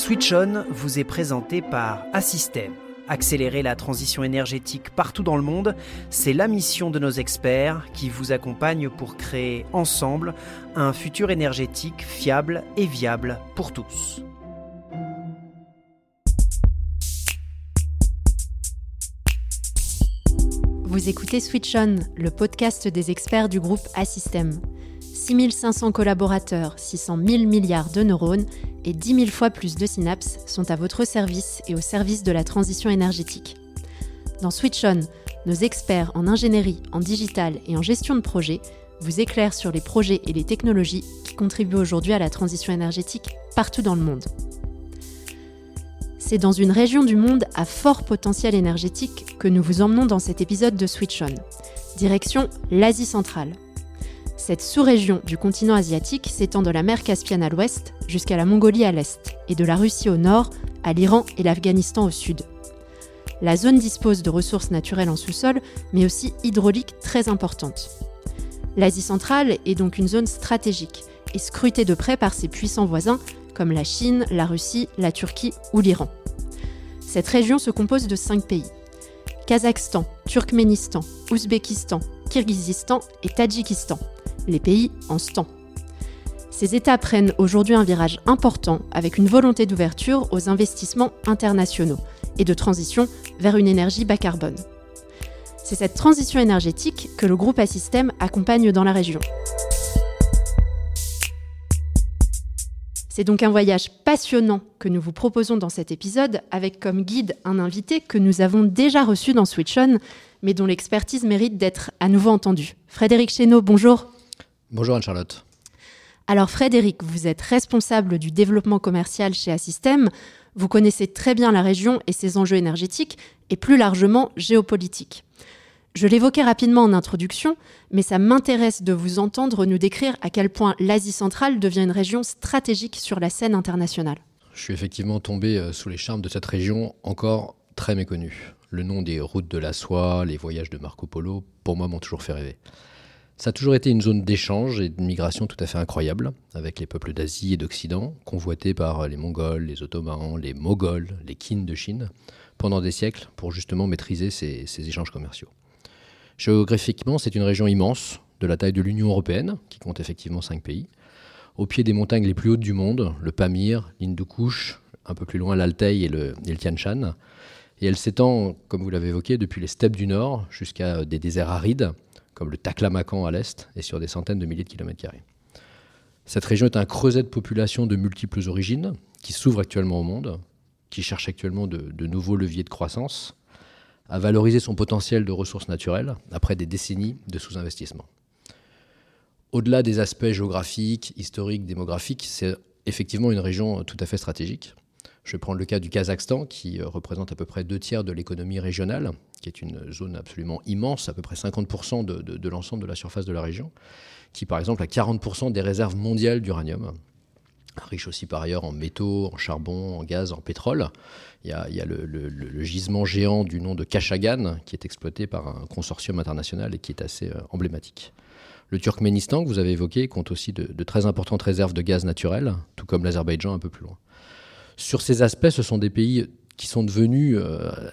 Switch On vous est présenté par Assystem. Accélérer la transition énergétique partout dans le monde, c'est la mission de nos experts qui vous accompagnent pour créer ensemble un futur énergétique fiable et viable pour tous. Vous écoutez Switch On, le podcast des experts du groupe Assystem. 6500 collaborateurs, 600 000 milliards de neurones et 10 000 fois plus de synapses sont à votre service et au service de la transition énergétique. Dans Switch On, nos experts en ingénierie, en digital et en gestion de projet vous éclairent sur les projets et les technologies qui contribuent aujourd'hui à la transition énergétique partout dans le monde. C'est dans une région du monde à fort potentiel énergétique que nous vous emmenons dans cet épisode de Switch On. Direction l'Asie centrale. Cette sous-région du continent asiatique s'étend de la mer Caspienne à l'ouest jusqu'à la Mongolie à l'est et de la Russie au nord à l'Iran et l'Afghanistan au sud. La zone dispose de ressources naturelles en sous-sol mais aussi hydrauliques très importantes. L'Asie centrale est donc une zone stratégique et scrutée de près par ses puissants voisins comme la Chine, la Russie, la Turquie ou l'Iran. Cette région se compose de 5 pays. Kazakhstan, Turkménistan, Ouzbékistan, Kirghizistan et Tadjikistan, les pays en stan. Ces États prennent aujourd'hui un virage important avec une volonté d'ouverture aux investissements internationaux et de transition vers une énergie bas carbone. C'est cette transition énergétique que le groupe Assystem accompagne dans la région. C'est donc un voyage passionnant que nous vous proposons dans cet épisode avec comme guide un invité que nous avons déjà reçu dans Switch On, mais dont l'expertise mérite d'être à nouveau entendue. Frédéric Chénault, bonjour. Bonjour Anne-Charlotte. Alors Frédéric, vous êtes responsable du développement commercial chez Assystem. Vous connaissez très bien la région et ses enjeux énergétiques et plus largement géopolitiques. Je l'évoquais rapidement en introduction, mais ça m'intéresse de vous entendre nous décrire à quel point l'Asie centrale devient une région stratégique sur la scène internationale. Je suis effectivement tombé sous les charmes de cette région encore très méconnue. Le nom des routes de la soie, les voyages de Marco Polo, pour moi, m'ont toujours fait rêver. Ça a toujours été une zone d'échange et de migration tout à fait incroyable, avec les peuples d'Asie et d'Occident, convoités par les Mongols, les Ottomans, les Moghols, les Qins de Chine, pendant des siècles pour justement maîtriser ces échanges commerciaux. Géographiquement, c'est une région immense, de la taille de l'Union européenne, qui compte effectivement 5 pays. Au pied des montagnes les plus hautes du monde, le Pamir, l'Hindoukush, un peu plus loin l'Altaï et le Tian Shan. Et elle s'étend, comme vous l'avez évoqué, depuis les steppes du nord jusqu'à des déserts arides, comme le Taklamakan à l'est, et sur des centaines de milliers de kilomètres carrés. Cette région est un creuset de populations de multiples origines, qui s'ouvrent actuellement au monde, qui cherchent actuellement de nouveaux leviers de croissance, à valoriser son potentiel de ressources naturelles après des décennies de sous-investissement. Au-delà des aspects géographiques, historiques, démographiques, c'est effectivement une région tout à fait stratégique. Je vais prendre le cas du Kazakhstan, qui représente à peu près 2/3 de l'économie régionale, qui est une zone absolument immense, à peu près 50% de l'ensemble de la surface de la région, qui par exemple a 40% des réserves mondiales d'uranium. Riche aussi par ailleurs en métaux, en charbon, en gaz, en pétrole. Il y a le gisement géant du nom de Kashagan qui est exploité par un consortium international et qui est assez emblématique. Le Turkménistan que vous avez évoqué compte aussi de très importantes réserves de gaz naturel, tout comme l'Azerbaïdjan un peu plus loin. Sur ces aspects, ce sont des pays qui sont devenus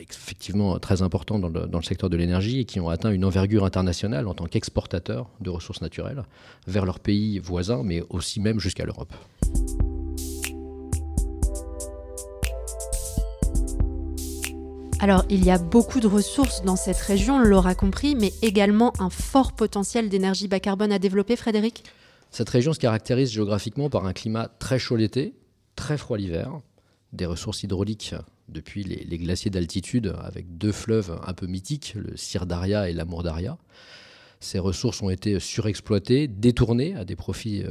effectivement très importants dans le secteur de l'énergie et qui ont atteint une envergure internationale en tant qu'exportateurs de ressources naturelles vers leurs pays voisins, mais aussi même jusqu'à l'Europe. Alors, il y a beaucoup de ressources dans cette région, on l'aura compris, mais également un fort potentiel d'énergie bas carbone à développer, Frédéric ? Cette région se caractérise géographiquement par un climat très chaud l'été, très froid l'hiver, des ressources hydrauliques depuis les glaciers d'altitude avec 2 fleuves un peu mythiques, le Syr Daria et l'Amour Daria. Ces ressources ont été surexploitées, détournées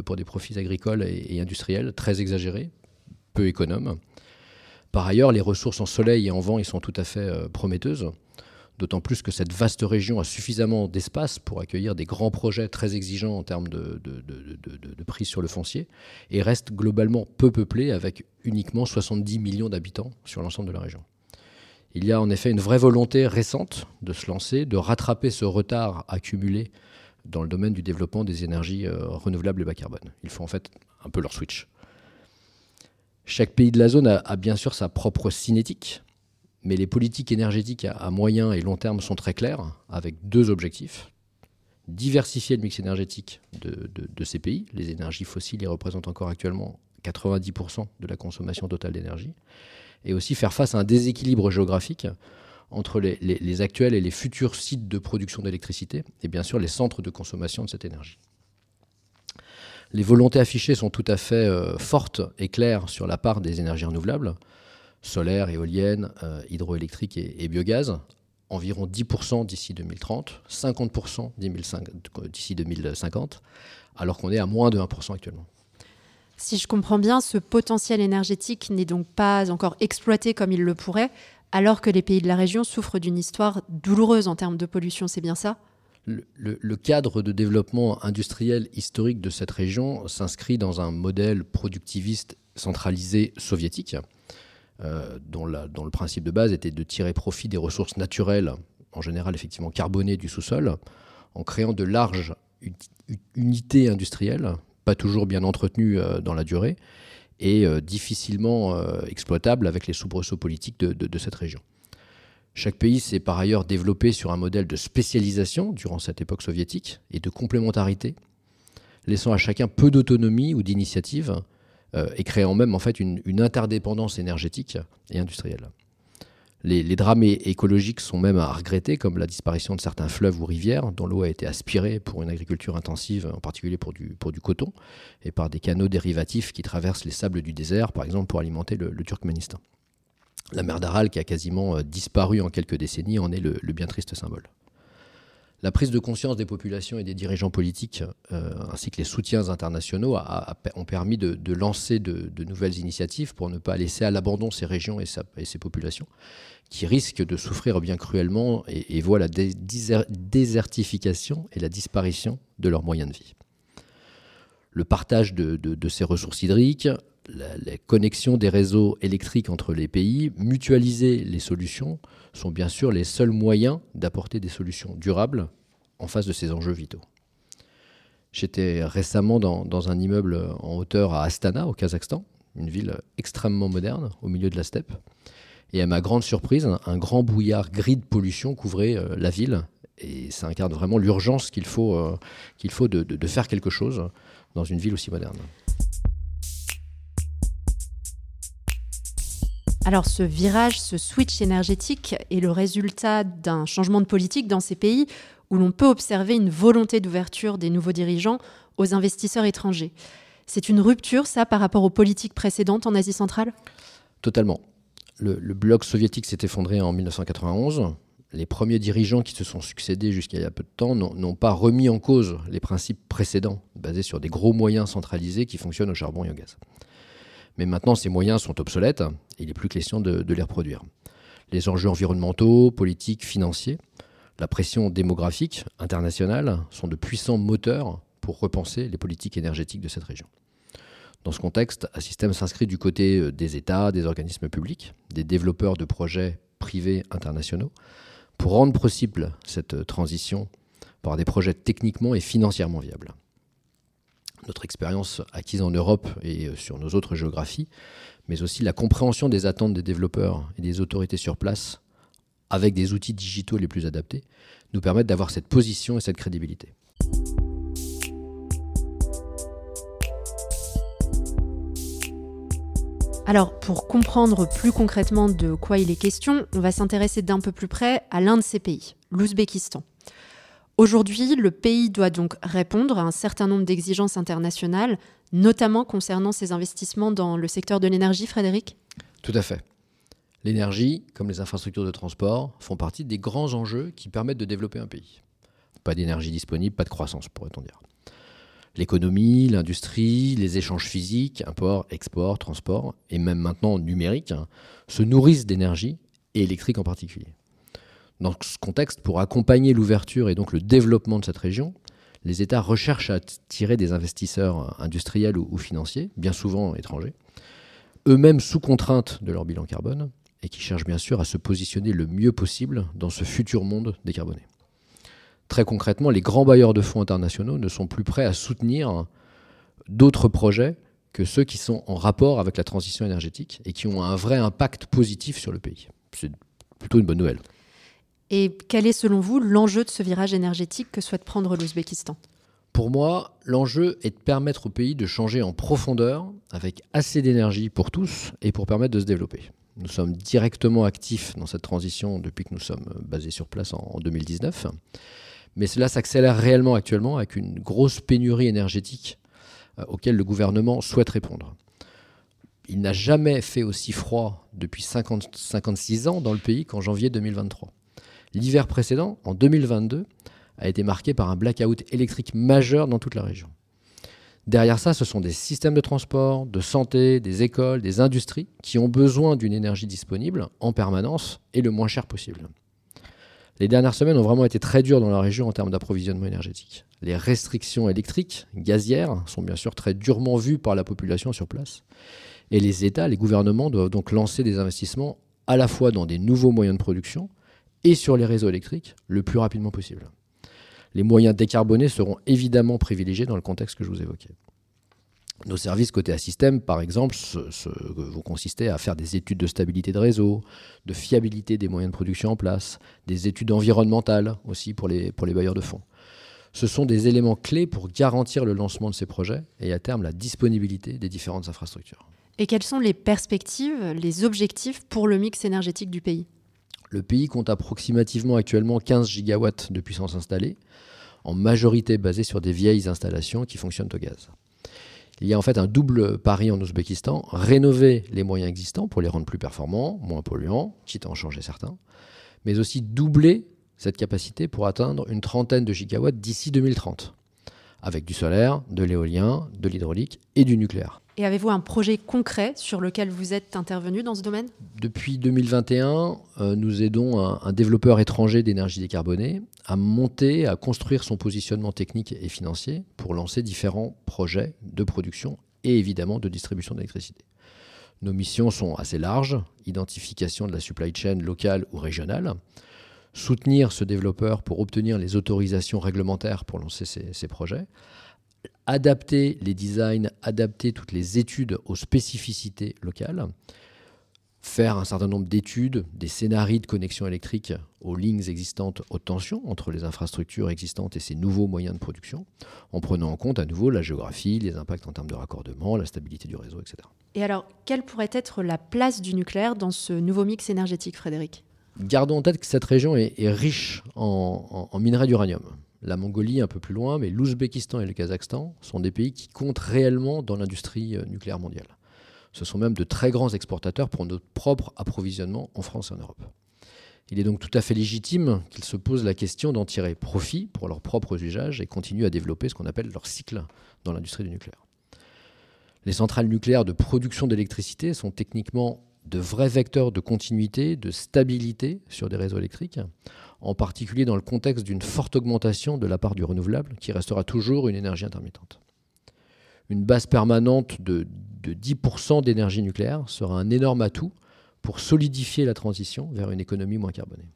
pour des profits agricoles et industriels très exagérés, peu économes. Par ailleurs, les ressources en soleil et en vent sont tout à fait prometteuses, d'autant plus que cette vaste région a suffisamment d'espace pour accueillir des grands projets très exigeants en termes de prix sur le foncier et reste globalement peu peuplée avec uniquement 70 millions d'habitants sur l'ensemble de la région. Il y a en effet une vraie volonté récente de se lancer, de rattraper ce retard accumulé dans le domaine du développement des énergies renouvelables et bas carbone. Il faut en fait un peu leur switch. Chaque pays de la zone a bien sûr sa propre cinétique, mais les politiques énergétiques à moyen et long terme sont très claires, avec deux objectifs. Diversifier le mix énergétique de ces pays. Les énergies fossiles y représentent encore actuellement 90% de la consommation totale d'énergie. Et aussi faire face à un déséquilibre géographique entre les actuels et les futurs sites de production d'électricité et bien sûr les centres de consommation de cette énergie. Les volontés affichées sont tout à fait fortes et claires sur la part des énergies renouvelables, solaire, éolienne, hydroélectrique et biogaz, environ 10% d'ici 2030, 50% d'ici 2050, alors qu'on est à moins de 1% actuellement. Si je comprends bien, ce potentiel énergétique n'est donc pas encore exploité comme il le pourrait, alors que les pays de la région souffrent d'une histoire douloureuse en termes de pollution, c'est bien ça ? Le cadre de développement industriel historique de cette région s'inscrit dans un modèle productiviste centralisé soviétique, dont le principe de base était de tirer profit des ressources naturelles, en général effectivement carbonées du sous-sol, en créant de larges unités industrielles, pas toujours bien entretenues dans la durée, et difficilement exploitables avec les soubresauts politiques de cette région. Chaque pays s'est par ailleurs développé sur un modèle de spécialisation durant cette époque soviétique et de complémentarité, laissant à chacun peu d'autonomie ou d'initiative, et créant même en fait une interdépendance énergétique et industrielle. Les drames écologiques sont même à regretter, comme la disparition de certains fleuves ou rivières dont l'eau a été aspirée pour une agriculture intensive, en particulier pour du coton, et par des canaux dérivatifs qui traversent les sables du désert, par exemple pour alimenter le Turkménistan. La mer d'Aral, qui a quasiment disparu en quelques décennies, en est le bien triste symbole. La prise de conscience des populations et des dirigeants politiques, ainsi que les soutiens internationaux, ont permis de lancer de nouvelles initiatives pour ne pas laisser à l'abandon ces régions et ces populations, qui risquent de souffrir bien cruellement et voient la désertification et la disparition de leurs moyens de vie. Le partage de ces ressources hydriques, la connexion des réseaux électriques entre les pays, mutualiser les solutions, sont bien sûr les seuls moyens d'apporter des solutions durables en face de ces enjeux vitaux. J'étais récemment dans un immeuble en hauteur à Astana, au Kazakhstan, une ville extrêmement moderne, au milieu de la steppe. Et à ma grande surprise, un grand brouillard gris de pollution couvrait la ville. Et ça incarne vraiment l'urgence qu'il faut de faire quelque chose dans une ville aussi moderne. Alors ce virage, ce switch énergétique est le résultat d'un changement de politique dans ces pays où l'on peut observer une volonté d'ouverture des nouveaux dirigeants aux investisseurs étrangers. C'est une rupture, ça, par rapport aux politiques précédentes en Asie centrale ? Totalement. Le bloc soviétique s'est effondré en 1991. Les premiers dirigeants qui se sont succédés jusqu'à il y a peu de temps n'ont pas remis en cause les principes précédents, basés sur des gros moyens centralisés qui fonctionnent au charbon et au gaz. Mais maintenant, ces moyens sont obsolètes et il n'est plus question de les reproduire. Les enjeux environnementaux, politiques, financiers, la pression démographique internationale sont de puissants moteurs pour repenser les politiques énergétiques de cette région. Dans ce contexte, Assystem s'inscrit du côté des États, des organismes publics, des développeurs de projets privés internationaux, pour rendre possible cette transition par des projets techniquement et financièrement viables. Notre expérience acquise en Europe et sur nos autres géographies, mais aussi la compréhension des attentes des développeurs et des autorités sur place, avec des outils digitaux les plus adaptés, nous permettent d'avoir cette position et cette crédibilité. Alors, pour comprendre plus concrètement de quoi il est question, on va s'intéresser d'un peu plus près à l'un de ces pays, l'Ouzbékistan. Aujourd'hui, le pays doit donc répondre à un certain nombre d'exigences internationales, notamment concernant ses investissements dans le secteur de l'énergie, Frédéric ? Tout à fait. L'énergie, comme les infrastructures de transport, font partie des grands enjeux qui permettent de développer un pays. Pas d'énergie disponible, pas de croissance, pourrait-on dire. L'économie, l'industrie, les échanges physiques, import, export, transport, et même maintenant numérique, se nourrissent d'énergie, et électrique en particulier. Dans ce contexte, pour accompagner l'ouverture et donc le développement de cette région, les États recherchent à attirer des investisseurs industriels ou financiers, bien souvent étrangers, eux-mêmes sous contrainte de leur bilan carbone, et qui cherchent bien sûr à se positionner le mieux possible dans ce futur monde décarboné. Très concrètement, les grands bailleurs de fonds internationaux ne sont plus prêts à soutenir d'autres projets que ceux qui sont en rapport avec la transition énergétique et qui ont un vrai impact positif sur le pays. C'est plutôt une bonne nouvelle. Et quel est, selon vous, l'enjeu de ce virage énergétique que souhaite prendre l'Ouzbékistan ? Pour moi, l'enjeu est de permettre au pays de changer en profondeur avec assez d'énergie pour tous et pour permettre de se développer. Nous sommes directement actifs dans cette transition depuis que nous sommes basés sur place en 2019. Mais cela s'accélère réellement actuellement avec une grosse pénurie énergétique auquel le gouvernement souhaite répondre. Il n'a jamais fait aussi froid depuis 56 ans dans le pays qu'en janvier 2023. L'hiver précédent, en 2022, a été marqué par un blackout électrique majeur dans toute la région. Derrière ça, ce sont des systèmes de transport, de santé, des écoles, des industries qui ont besoin d'une énergie disponible en permanence et le moins cher possible. Les dernières semaines ont vraiment été très dures dans la région en termes d'approvisionnement énergétique. Les restrictions électriques, gazières, sont bien sûr très durement vues par la population sur place. Et les États, les gouvernements doivent donc lancer des investissements à la fois dans des nouveaux moyens de production et sur les réseaux électriques le plus rapidement possible. Les moyens décarbonés seront évidemment privilégiés dans le contexte que je vous évoquais. Nos services côté Assystem, par exemple, vont consister à faire des études de stabilité de réseau, de fiabilité des moyens de production en place, des études environnementales aussi pour les bailleurs de fonds. Ce sont des éléments clés pour garantir le lancement de ces projets et à terme la disponibilité des différentes infrastructures. Et quelles sont les perspectives, les objectifs pour le mix énergétique du pays ? Le pays compte approximativement actuellement 15 gigawatts de puissance installée, en majorité basée sur des vieilles installations qui fonctionnent au gaz. Il y a en fait un double pari en Ouzbékistan, rénover les moyens existants pour les rendre plus performants, moins polluants, quitte à en changer certains, mais aussi doubler cette capacité pour atteindre une 30aine de gigawatts d'ici 2030, avec du solaire, de l'éolien, de l'hydraulique et du nucléaire. Et avez-vous un projet concret sur lequel vous êtes intervenu dans ce domaine ? Depuis 2021, nous aidons un développeur étranger d'énergie décarbonée à construire son positionnement technique et financier pour lancer différents projets de production et évidemment de distribution d'électricité. Nos missions sont assez larges, identification de la supply chain locale ou régionale, soutenir ce développeur pour obtenir les autorisations réglementaires pour lancer ces projets, adapter les designs, adapter toutes les études aux spécificités locales, faire un certain nombre d'études, des scénarios de connexion électrique aux lignes existantes, aux tensions entre les infrastructures existantes et ces nouveaux moyens de production, en prenant en compte à nouveau la géographie, les impacts en termes de raccordement, la stabilité du réseau, etc. Et alors, quelle pourrait être la place du nucléaire dans ce nouveau mix énergétique, Frédéric ? Gardons en tête que cette région est riche en minerais d'uranium. La Mongolie un peu plus loin, mais l'Ouzbékistan et le Kazakhstan sont des pays qui comptent réellement dans l'industrie nucléaire mondiale. Ce sont même de très grands exportateurs pour notre propre approvisionnement en France et en Europe. Il est donc tout à fait légitime qu'ils se posent la question d'en tirer profit pour leurs propres usages et continuent à développer ce qu'on appelle leur cycle dans l'industrie du nucléaire. Les centrales nucléaires de production d'électricité sont techniquement de vrais vecteurs de continuité, de stabilité sur des réseaux électriques, en particulier dans le contexte d'une forte augmentation de la part du renouvelable, qui restera toujours une énergie intermittente. Une base permanente de 10% d'énergie nucléaire sera un énorme atout pour solidifier la transition vers une économie moins carbonée.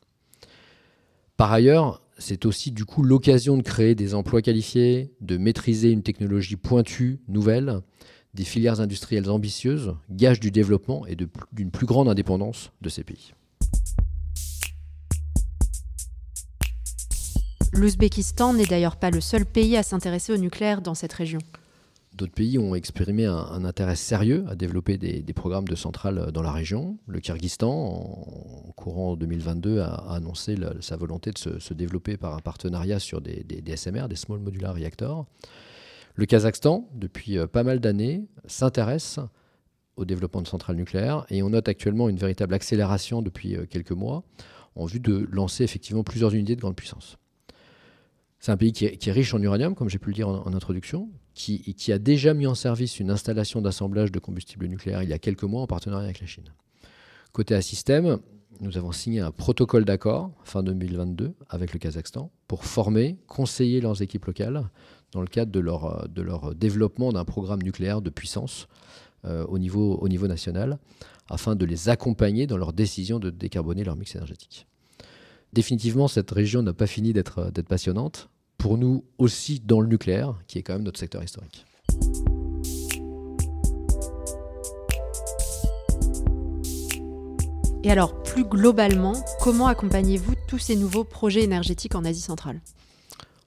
Par ailleurs, c'est aussi du coup l'occasion de créer des emplois qualifiés, de maîtriser une technologie pointue, nouvelle, des filières industrielles ambitieuses, gage du développement et d'une plus grande indépendance de ces pays. L'Ouzbékistan n'est d'ailleurs pas le seul pays à s'intéresser au nucléaire dans cette région. D'autres pays ont exprimé un intérêt sérieux à développer des programmes de centrales dans la région. Le Kirghizistan, en courant 2022, a annoncé sa volonté de se développer par un partenariat sur des SMR, des Small Modular Reactors. Le Kazakhstan, depuis pas mal d'années, s'intéresse au développement de centrales nucléaires et on note actuellement une véritable accélération depuis quelques mois en vue de lancer effectivement plusieurs unités de grande puissance. C'est un pays qui est riche en uranium, comme j'ai pu le dire en introduction, qui a déjà mis en service une installation d'assemblage de combustible nucléaire il y a quelques mois en partenariat avec la Chine. Côté Assystem, nous avons signé un protocole d'accord fin 2022 avec le Kazakhstan pour former, conseiller leurs équipes locales dans le cadre de leur développement d'un programme nucléaire de puissance au niveau national, afin de les accompagner dans leur décision de décarboner leur mix énergétique. Définitivement, cette région n'a pas fini d'être passionnante, pour nous aussi dans le nucléaire, qui est quand même notre secteur historique. Et alors, plus globalement, comment accompagnez-vous tous ces nouveaux projets énergétiques en Asie centrale ?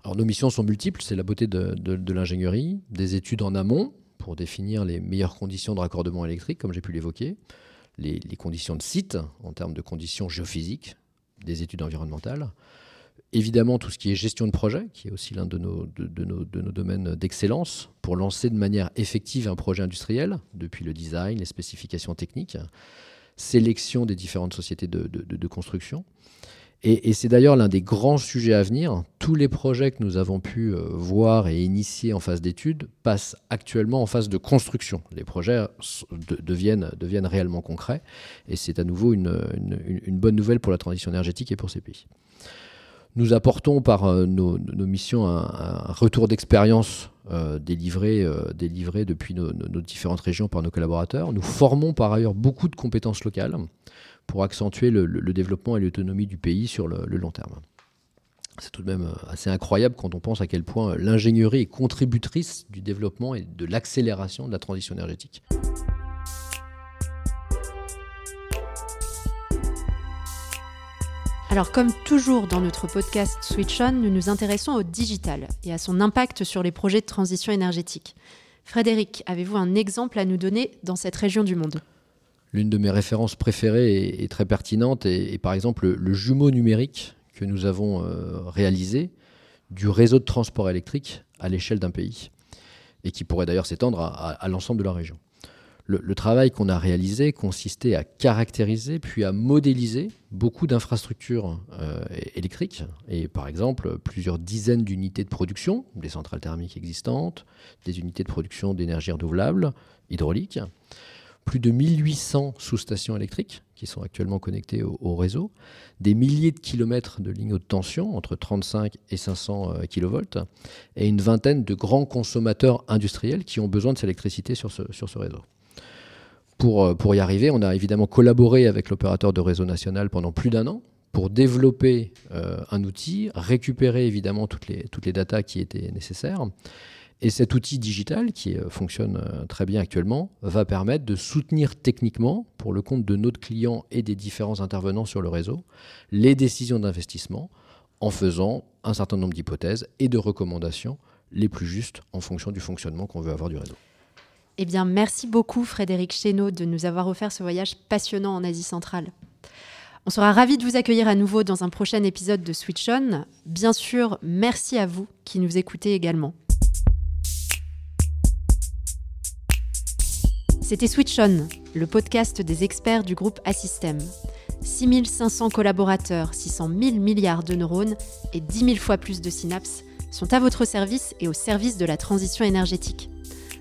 Alors, nos missions sont multiples, c'est la beauté de l'ingénierie, des études en amont pour définir les meilleures conditions de raccordement électrique, comme j'ai pu l'évoquer, les conditions de site en termes de conditions géophysiques, des études environnementales. Évidemment, tout ce qui est gestion de projet, qui est aussi l'un de nos domaines d'excellence, pour lancer de manière effective un projet industriel, depuis le design, les spécifications techniques, sélection des différentes sociétés de construction. Et c'est d'ailleurs l'un des grands sujets à venir. Tous les projets que nous avons pu voir et initier en phase d'études passent actuellement en phase de construction. Les projets deviennent réellement concrets, et c'est à nouveau une bonne nouvelle pour la transition énergétique et pour ces pays. Nous apportons par nos missions un retour d'expérience délivré depuis nos différentes régions par nos collaborateurs. Nous formons par ailleurs beaucoup de compétences locales pour accentuer le développement et l'autonomie du pays sur le long terme. C'est tout de même assez incroyable quand on pense à quel point l'ingénierie est contributrice du développement et de l'accélération de la transition énergétique. Alors, comme toujours dans notre podcast Switch On, nous nous intéressons au digital et à son impact sur les projets de transition énergétique. Frédéric, avez-vous un exemple à nous donner dans cette région du monde ? L'une de mes références préférées est très pertinente et par exemple le jumeau numérique que nous avons réalisé du réseau de transport électrique à l'échelle d'un pays et qui pourrait d'ailleurs s'étendre à l'ensemble de la région. Le travail qu'on a réalisé consistait à caractériser puis à modéliser beaucoup d'infrastructures électriques et par exemple plusieurs dizaines d'unités de production, des centrales thermiques existantes, des unités de production d'énergie renouvelable, hydraulique, plus de 1800 sous-stations électriques qui sont actuellement connectées au réseau, des milliers de kilomètres de lignes haute tension entre 35 et 500 kV et une vingtaine de grands consommateurs industriels qui ont besoin de cette électricité sur ce réseau. Pour y arriver, on a évidemment collaboré avec l'opérateur de réseau national pendant plus d'un an pour développer un outil, récupérer évidemment toutes les datas qui étaient nécessaires. Et cet outil digital, qui fonctionne très bien actuellement, va permettre de soutenir techniquement, pour le compte de notre client et des différents intervenants sur le réseau, les décisions d'investissement en faisant un certain nombre d'hypothèses et de recommandations les plus justes en fonction du fonctionnement qu'on veut avoir du réseau. Eh bien, merci beaucoup Frédéric Chénault de nous avoir offert ce voyage passionnant en Asie centrale. On sera ravis de vous accueillir à nouveau dans un prochain épisode de Switch On. Bien sûr, merci à vous qui nous écoutez également. C'était Switch On, le podcast des experts du groupe Assystem. 6500 collaborateurs, 600 000 milliards de neurones et 10 000 fois plus de synapses sont à votre service et au service de la transition énergétique.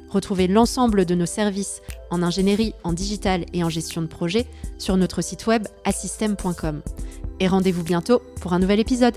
Retrouvez l'ensemble de nos services en ingénierie, en digital et en gestion de projet sur notre site web assystem.com. Et rendez-vous bientôt pour un nouvel épisode.